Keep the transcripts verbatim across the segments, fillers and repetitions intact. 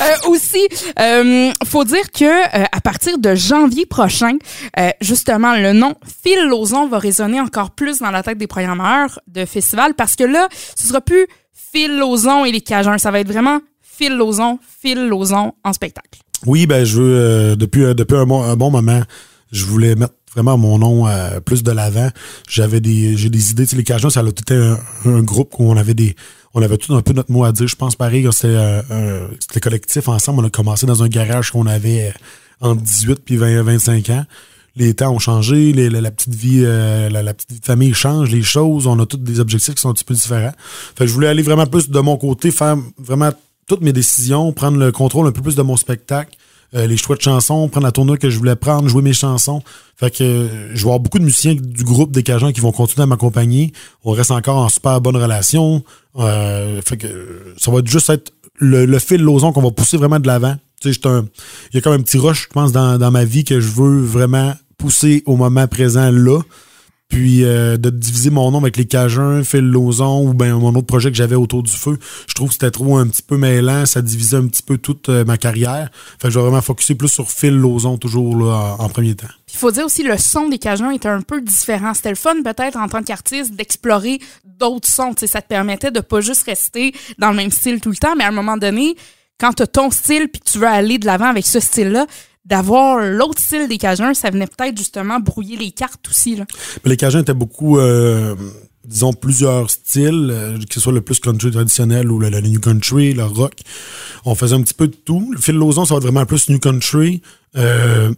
Euh, aussi, euh, faut dire que euh, à partir de janvier prochain, euh, justement, le nom Phil Lauzon va résonner encore plus dans la tête des programmeurs de festival parce que là, ce sera plus Phil Lauzon et les Cajuns, ça va être vraiment Phil Lauzon, Phil Lauzon en spectacle. Oui, ben je veux euh, depuis euh, depuis un bon, un bon moment, je voulais mettre vraiment mon nom euh, plus de l'avant. J'avais des j'ai des idées, tu sais, les Cajuns, ça a été un, un groupe où on avait des on avait tout un peu notre mot à dire. Je pense pareil, c'était euh, euh, c'était collectif ensemble, on a commencé dans un garage qu'on avait euh, entre dix-huit puis vingt vingt-cinq ans. Les temps ont changé, les, la, la petite vie euh, la, la petite vie de famille change, les choses, on a tous des objectifs qui sont un petit peu différents. Fait que je voulais aller vraiment plus de mon côté, faire vraiment toutes mes décisions, prendre le contrôle un peu plus de mon spectacle, euh, les choix de chansons, prendre la tournure que je voulais prendre, jouer mes chansons. Fait que euh, je vais avoir beaucoup de musiciens du groupe des Cajuns qui vont continuer à m'accompagner. On reste encore en super bonne relation. Euh, fait que ça va juste être le, le Phil Lauzon qu'on va pousser vraiment de l'avant. Tu sais, il y a comme un petit rush, je pense, dans, dans ma vie que je veux vraiment pousser au moment présent là. Puis euh, de diviser mon nom avec les Cajuns, Phil Lauzon ou ben mon autre projet que j'avais autour du feu, je trouve que c'était trop un petit peu mêlant, ça divisait un petit peu toute euh, ma carrière. Fait que je vais vraiment focusser plus sur Phil Lauzon toujours là, en premier temps. Il faut dire aussi le son des Cajuns était un peu différent. C'était le fun peut-être en tant qu'artiste d'explorer d'autres sons. T'sais, ça te permettait de pas juste rester dans le même style tout le temps, mais à un moment donné, quand tu as ton style puis que tu veux aller de l'avant avec ce style-là, d'avoir l'autre style des Cajuns, ça venait peut-être justement brouiller les cartes aussi. Là. Mais les Cajuns étaient beaucoup, euh, disons, plusieurs styles, euh, que ce soit le plus country traditionnel ou le, le new country, le rock. On faisait un petit peu de tout. Le Phil Lauzon, ça va être vraiment plus new country. Euh,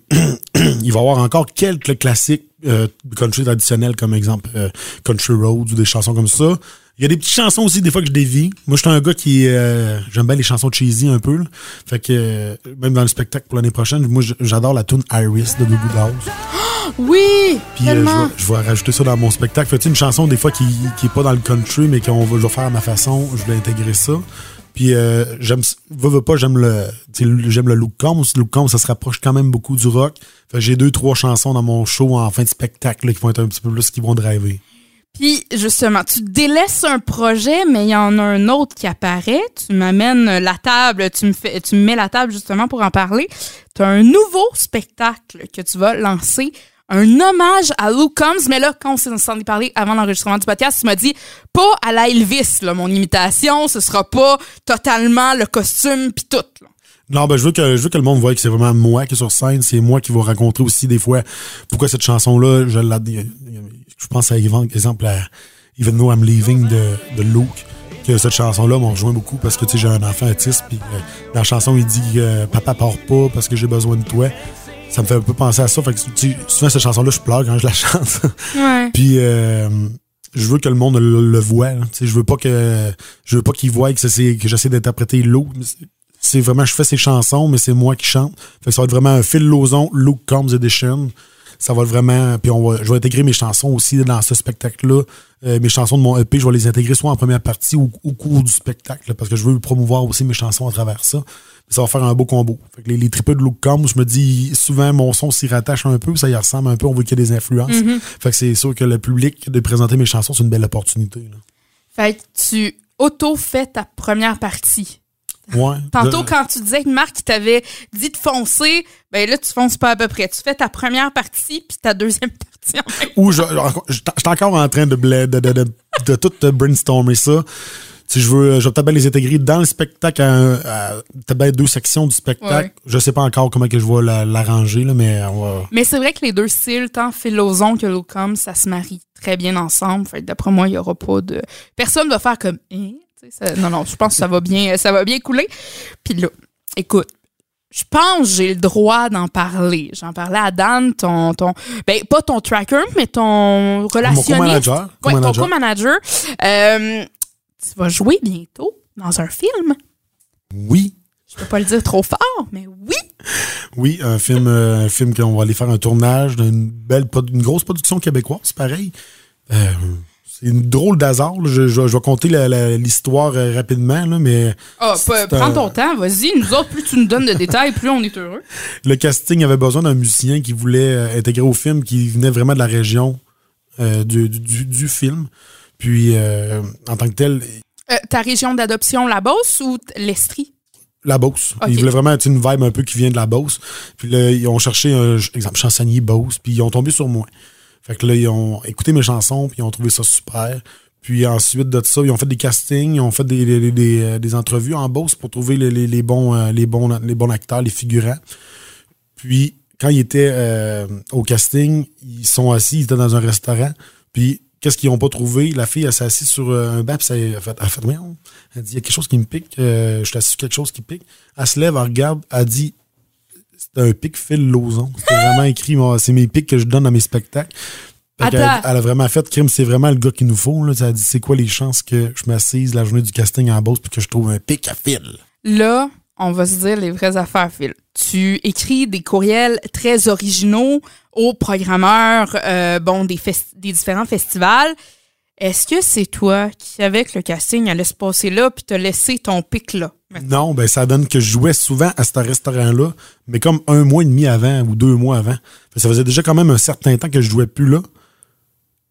il va y avoir encore quelques classiques euh, country traditionnels, comme exemple euh, Country Roads ou des chansons comme ça. Il y a des petites chansons aussi, des fois, que je dévie. Moi, je suis un gars qui... Euh, j'aime bien les chansons cheesy un peu. Là. Fait que, euh, même dans le spectacle pour l'année prochaine, moi, j'adore la tune Iris de The Good House. Oui! Puis, euh, je vais rajouter ça dans mon spectacle. Fait que, tu sais, une chanson, des fois, qui qui est pas dans le country, mais qu'on va le faire à ma façon. Je vais intégrer ça. Puis, euh, j'aime... Veux, veux pas, j'aime le... J'aime le Luke Combs. Luke Combs, ça se rapproche quand même beaucoup du rock. Fait que j'ai deux, trois chansons dans mon show en fin de spectacle là, qui vont être un petit peu plus... qui vont driver. Puis, justement, tu délaisses un projet, mais il y en a un autre qui apparaît. Tu m'amènes la table, tu me fais, tu me mets la table justement pour en parler. Tu as un nouveau spectacle que tu vas lancer, un hommage à Luke Combs. Mais là, quand on s'en est parlé avant l'enregistrement du podcast, tu m'as dit pas à la Elvis, là, mon imitation, ce sera pas totalement le costume pis tout, là. Non, ben je veux que je veux que le monde voie que c'est vraiment moi qui est sur scène, c'est moi qui vais raconter aussi des fois pourquoi cette chanson-là, je la je pense à exemple à Even Though I'm Leaving de, de Luke, que cette chanson-là m'en rejoint beaucoup parce que tu sais j'ai un enfant autiste puis euh, dans la chanson il dit euh, papa part pas parce que j'ai besoin de toi. Ça me fait un peu penser à ça. Fait que tu sais, souvent cette chanson-là je pleure quand je la chante. Ouais. Puis euh, je veux que le monde le, le voie. Hein. Tu sais, je veux pas que je veux pas qu'il voie que c'est que j'essaie d'interpréter Luke. C'est vraiment, je fais ces chansons, mais c'est moi qui chante. Fait que ça va être vraiment un Phil Lauzon, Luke Combs Edition. Ça va être vraiment... Puis on va, je vais intégrer mes chansons aussi dans ce spectacle-là. Euh, mes chansons de mon E P, je vais les intégrer soit en première partie ou au cours du spectacle, parce que je veux promouvoir aussi mes chansons à travers ça. Ça va faire un beau combo. Fait que les, les tripeux de Luke Combs, je me dis, souvent, mon son s'y rattache un peu, ça y ressemble un peu, on veut qu'il y ait des influences. Mm-hmm. Fait que c'est sûr que le public, de présenter mes chansons, c'est une belle opportunité. Là. Fait que tu auto-fais ta première partie. Ouais, tantôt, de... quand tu disais que Marc t'avait dit de foncer, ben là, tu fonces pas à peu près. Tu fais ta première partie puis ta deuxième partie. En fait. Ou je suis encore en train de, bled, de, de, de, de tout brainstormer ça. Si je veux, je vais peut-être les intégrer dans le spectacle à, à peut-être deux sections du spectacle. Ouais. Je sais pas encore comment que je vais la, l'arranger, là, mais on va... Mais c'est vrai que les deux styles, tant Phil Lauzon que Luke Combs, ça se marie très bien ensemble. Fait que d'après moi, il y aura pas de... Personne va faire comme... Ça, non, non, je pense que ça va bien, ça va bien couler. Puis là, écoute, je pense que j'ai le droit d'en parler. J'en parlais à Dan, ton, ton ben pas ton tracker, mais ton relationniste. Mon co-manager. Ouais, co-manager. Ton co-manager. Euh, tu vas jouer bientôt dans un film. Oui. Je peux pas le dire trop fort, mais oui. Oui, un film, un film qu'on va aller faire un tournage d'une belle, une grosse production québécoise, c'est pareil. Euh, C'est une drôle d'hasard. Je, je, je vais compter la, la, l'histoire rapidement, là, mais... Ah, p- prends un... ton temps, vas-y. Nous autres, plus tu nous donnes de détails, plus on est heureux. Le casting avait besoin d'un musicien qui voulait intégrer au film, qui venait vraiment de la région euh, du, du, du film. Puis, euh, en tant que tel... Euh, ta région d'adoption, la Beauce ou l'Estrie? La Beauce. Okay. Ils voulaient vraiment une vibe un peu qui vient de la Beauce. Puis là, ils ont cherché un exemple chansonnier Beauce, puis ils ont tombé sur moi. Fait que là, ils ont écouté mes chansons, puis ils ont trouvé ça super. Puis ensuite de ça, ils ont fait des castings, ils ont fait des, des, des, des entrevues en Beauce pour trouver les, les, les, bons, les, bons, les bons acteurs, les figurants. Puis quand ils étaient euh, au casting, ils sont assis, ils étaient dans un restaurant, puis qu'est-ce qu'ils n'ont pas trouvé? La fille, elle s'est assise sur un banc, puis elle a fait, elle a fait rien. Elle dit, il y a quelque chose qui me pique. Euh, je suis assise sur quelque chose qui pique. Elle se lève, elle regarde, elle dit, c'est un pic Phil Lauzon. C'était vraiment écrit, moi, c'est mes pics que je donne dans mes spectacles. Elle, elle a vraiment fait, crime, c'est vraiment le gars qu'il nous faut. Là. Elle a dit, c'est quoi les chances que je m'assise la journée du casting en Beauce puis que je trouve un pic à Phil? Là, on va se dire les vraies affaires, Phil. Tu écris des courriels très originaux aux programmeurs euh, bon, des, festi- des différents festivals. Est-ce que c'est toi qui savais que le casting allait se passer là puis t'as laissé ton pic là? Non, ben ça donne que je jouais souvent à ce restaurant-là, mais comme un mois et demi avant ou deux mois avant. Ça faisait déjà quand même un certain temps que je jouais plus là.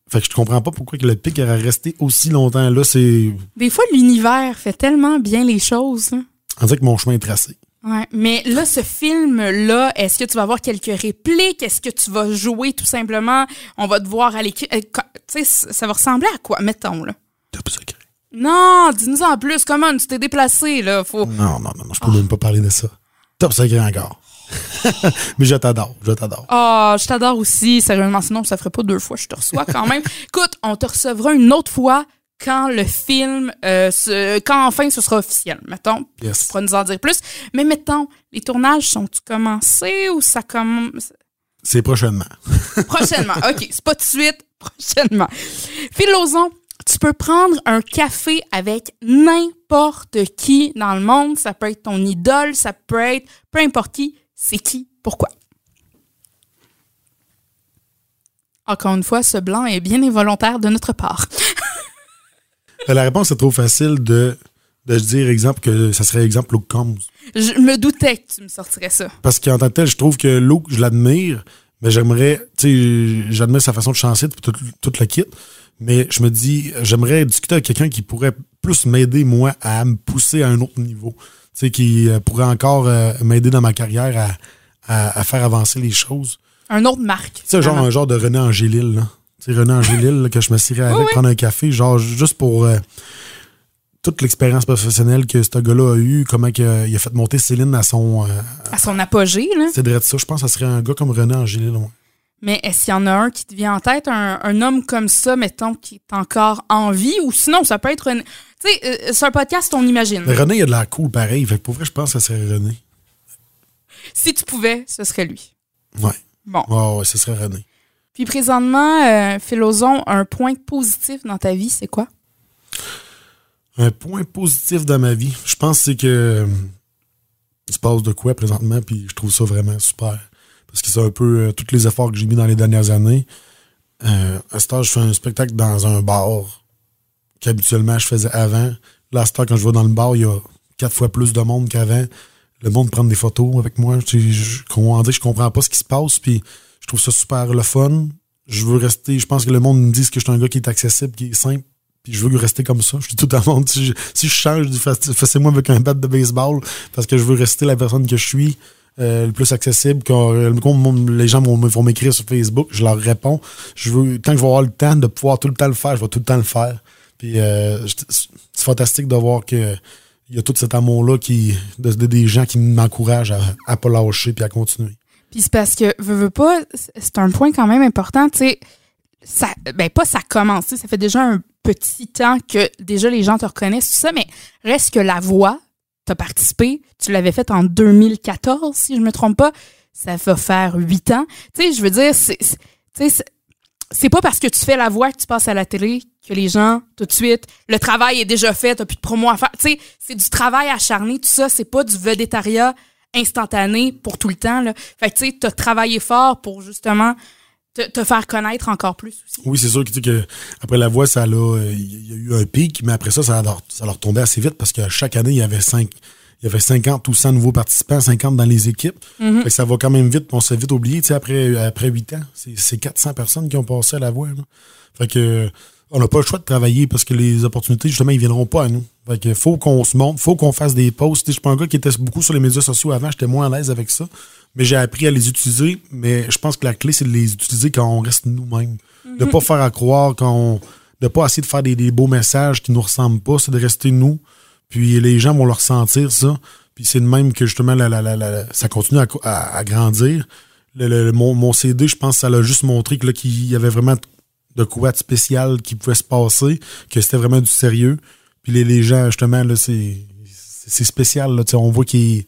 Fait que je comprends pas pourquoi que le pic aurait resté aussi longtemps là. C'est... Des fois, l'univers fait tellement bien les choses. Hein? On dirait que mon chemin est tracé. Ouais, mais là, ce film-là, est-ce que tu vas avoir quelques répliques? Est-ce que tu vas jouer tout simplement? On va te voir à l'équipe. Tu sais, ça va ressembler à quoi, mettons, là? Top secret. Non, dis-nous en plus. Comment tu t'es déplacé, là? Faut... Non, non, non, je peux oh. même pas parler de ça. Top secret encore. Mais je t'adore, je t'adore. Ah, oh, je t'adore aussi. Sérieusement, sinon, ça ferait pas deux fois. Je te reçois quand même. Écoute, on te recevra une autre fois. Quand le film, euh, ce, quand enfin ce sera officiel, mettons, yes. Tu pourras nous en dire plus. Mais mettons, les tournages sont-ils commencés ou ça commence? C'est prochainement. Prochainement, OK. C'est pas de suite, prochainement. Phil Lauzon, tu peux prendre un café avec n'importe qui dans le monde. Ça peut être ton idole, ça peut être peu importe qui. C'est qui? Pourquoi? Encore une fois, ce blanc est bien involontaire de notre part. La réponse est trop facile de, de dire, exemple, que ça serait exemple Luke Combs. Je me doutais que tu me sortirais ça. Parce qu'en tant que tel, je trouve que Luke, je l'admire, mais j'aimerais, tu sais, j'admire sa façon de chanter, tout, tout le kit, mais je me dis, j'aimerais discuter avec quelqu'un qui pourrait plus m'aider, moi, à me pousser à un autre niveau, tu sais, qui pourrait encore euh, m'aider dans ma carrière à, à, à faire avancer les choses. Un autre marque. Tu sais, genre un genre de René Angélil, là. C'est René Angélil là, que je m'assirais avec, oui, oui. Prendre un café, genre juste pour euh, toute l'expérience professionnelle que ce gars-là a eue, comment il a, il a fait monter Céline à son... Euh, à son apogée, là. C'est vrai de ça. Je pense que ça serait un gars comme René Angélil. Ouais. Mais est-ce qu'il y en a un qui te vient en tête, un, un homme comme ça, mettons, qui est encore en vie? Ou sinon, ça peut être... Une... Tu sais, euh, sur un podcast, on imagine. Mais René, il a de la cool pareil. Fait que pour vrai, je pense que ça serait René. Si tu pouvais, ce serait lui. Ouais. Bon. Oh, ouais, ce serait René. Puis présentement, euh, Phil Lauzon, un point positif dans ta vie, c'est quoi? Un point positif dans ma vie, je pense que c'est que il se passe de quoi présentement, puis je trouve ça vraiment super. Parce que c'est un peu euh, tous les efforts que j'ai mis dans les dernières années. Euh, à cette heure, je fais un spectacle dans un bar qu'habituellement je faisais avant. Là, à cette heure, quand je vais dans le bar, il y a quatre fois plus de monde qu'avant. Le monde prend des photos avec moi. Je, je, on dit, je comprends pas ce qui se passe, puis... Je trouve ça super le fun. Je veux rester... Je pense que le monde me dise que je suis un gars qui est accessible, qui est simple. Puis je veux rester comme ça. Je dis tout à le monde, si je, si je change, je dis fassez-moi avec un bat de baseball parce que je veux rester la personne que je suis, euh, le plus accessible. Quand, quand les gens vont, vont m'écrire sur Facebook, je leur réponds. Je veux, tant que je vais avoir le temps de pouvoir tout le temps le faire, je vais tout le temps le faire. Puis euh, c'est fantastique de voir que il y a tout cet amour-là qui de, de, des gens qui m'encouragent à ne pas lâcher puis à continuer. Puis c'est parce que, veux, veux pas, c'est un point quand même important, tu sais, ça, ben pas ça commence, ça fait déjà un petit temps que déjà les gens te reconnaissent, tout ça, mais reste que la voix, t'as participé, tu l'avais faite en deux mille quatorze, si je me trompe pas, ça va faire huit ans, tu sais, je veux dire, c'est, c'est, tu sais, c'est, c'est pas parce que tu fais la voix que tu passes à la télé que les gens, tout de suite, le travail est déjà fait, t'as plus de promo à faire, tu sais, c'est du travail acharné, tout ça, c'est pas du vedettariat instantané pour tout le temps. Là. Fait que tu sais, t'as travaillé fort pour justement te, te faire connaître encore plus aussi. Oui, c'est sûr que, que après la voix, ça a, euh, y a eu un pic, mais après ça, ça leur, ça leur tombait assez vite parce que chaque année, il y avait cinq, il y avait cinquante ou cent nouveaux participants, cinquante dans les équipes. Mm-hmm. Fait que ça va quand même vite, on s'est vite oublié, tu sais, après, après huit ans. C'est, c'est quatre cents personnes qui ont passé à la voix. Là. Fait que on n'a pas le choix de travailler parce que les opportunités, justement, ils viendront pas à nous. Fait que faut qu'on se montre, faut qu'on fasse des posts. Je suis pas un gars qui était beaucoup sur les médias sociaux avant, j'étais moins à l'aise avec ça. Mais j'ai appris à les utiliser. Mais je pense que la clé, c'est de les utiliser quand on reste nous-mêmes. Mm-hmm. De ne pas faire à croire, quand on, de ne pas essayer de faire des, des beaux messages qui ne nous ressemblent pas, c'est de rester nous. Puis les gens vont le ressentir, ça. Puis c'est de même que justement, la, la, la, la, ça continue à, à, à grandir. Le, le, mon, mon C D, je pense que ça l'a juste montré que là, qu'il y avait vraiment de quoi de spécial qui pouvait se passer, que c'était vraiment du sérieux. Puis les, les gens, justement, là, c'est, c'est spécial. Là, on voit qu'il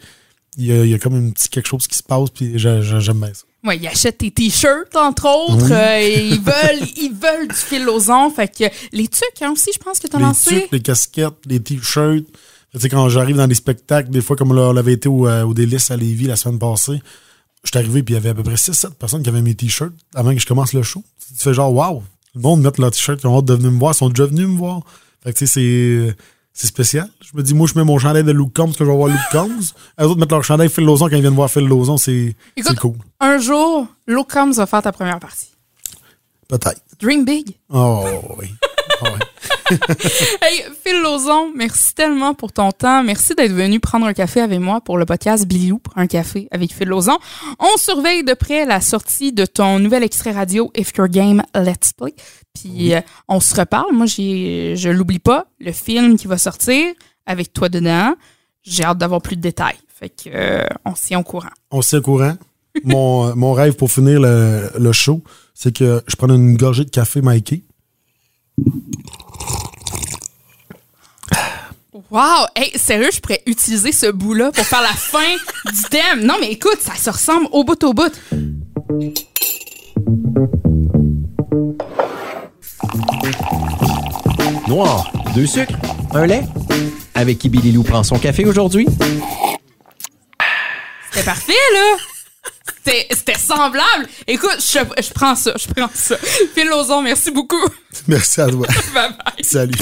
y a, il y a comme un petit quelque chose qui se passe, puis j'aime bien ça. Oui, ils achètent tes t-shirts, entre autres. Oui. Euh, et ils veulent ils veulent du fil aux ongles. Fait que les tucs hein, aussi, je pense que tu as lancé. Les tucs, les casquettes, les t-shirts. Tu sais, quand j'arrive dans des spectacles, des fois, comme on l'avait été au, au Délice à Lévis la semaine passée, je suis arrivé, puis il y avait à peu près six sept personnes qui avaient mes t-shirts avant que je commence le show. Tu fais genre, waouh, le monde met leur t-shirt, ils ont hâte de venir me voir, ils sont déjà venus me voir. Fait que tu sais, c'est, c'est spécial. Je me dis, moi, je mets mon chandail de Luke Combs, parce que je vais voir Luke Combs. Eux autres mettent leur chandail Phil Lauzon quand ils viennent voir Phil Lauzon, c'est, écoute, c'est cool. Un jour, Luke Combs va faire ta première partie. Peut-être. Dream big. Oh, oui. Oh, oui. Hey, Phil Lauzon, merci tellement pour ton temps. Merci d'être venu prendre un café avec moi pour le podcast Bilou, un café avec Phil Lauzon. On surveille de près la sortie de ton nouvel extrait radio If Your Game, Let's Play. Puis oui. euh, on se reparle. Moi, j'ai, je l'oublie pas. Le film qui va sortir avec toi dedans. J'ai hâte d'avoir plus de détails. Fait que euh, on s'y est au courant. On s'y est au courant. Mon, mon rêve pour finir le, le show, c'est que je prenne une gorgée de café Mikey. Wow! Hey, sérieux, je pourrais utiliser ce bout-là pour faire la fin du thème. Non, mais écoute, ça se ressemble au bout au bout. Noir, deux sucres, un lait. Avec qui Billy Lou prend son café aujourd'hui? C'était parfait, là! C'était, c'était semblable. Écoute, je, je prends ça, je prends ça. Phil Lauzon, merci beaucoup. Merci à toi. Bye bye. Salut.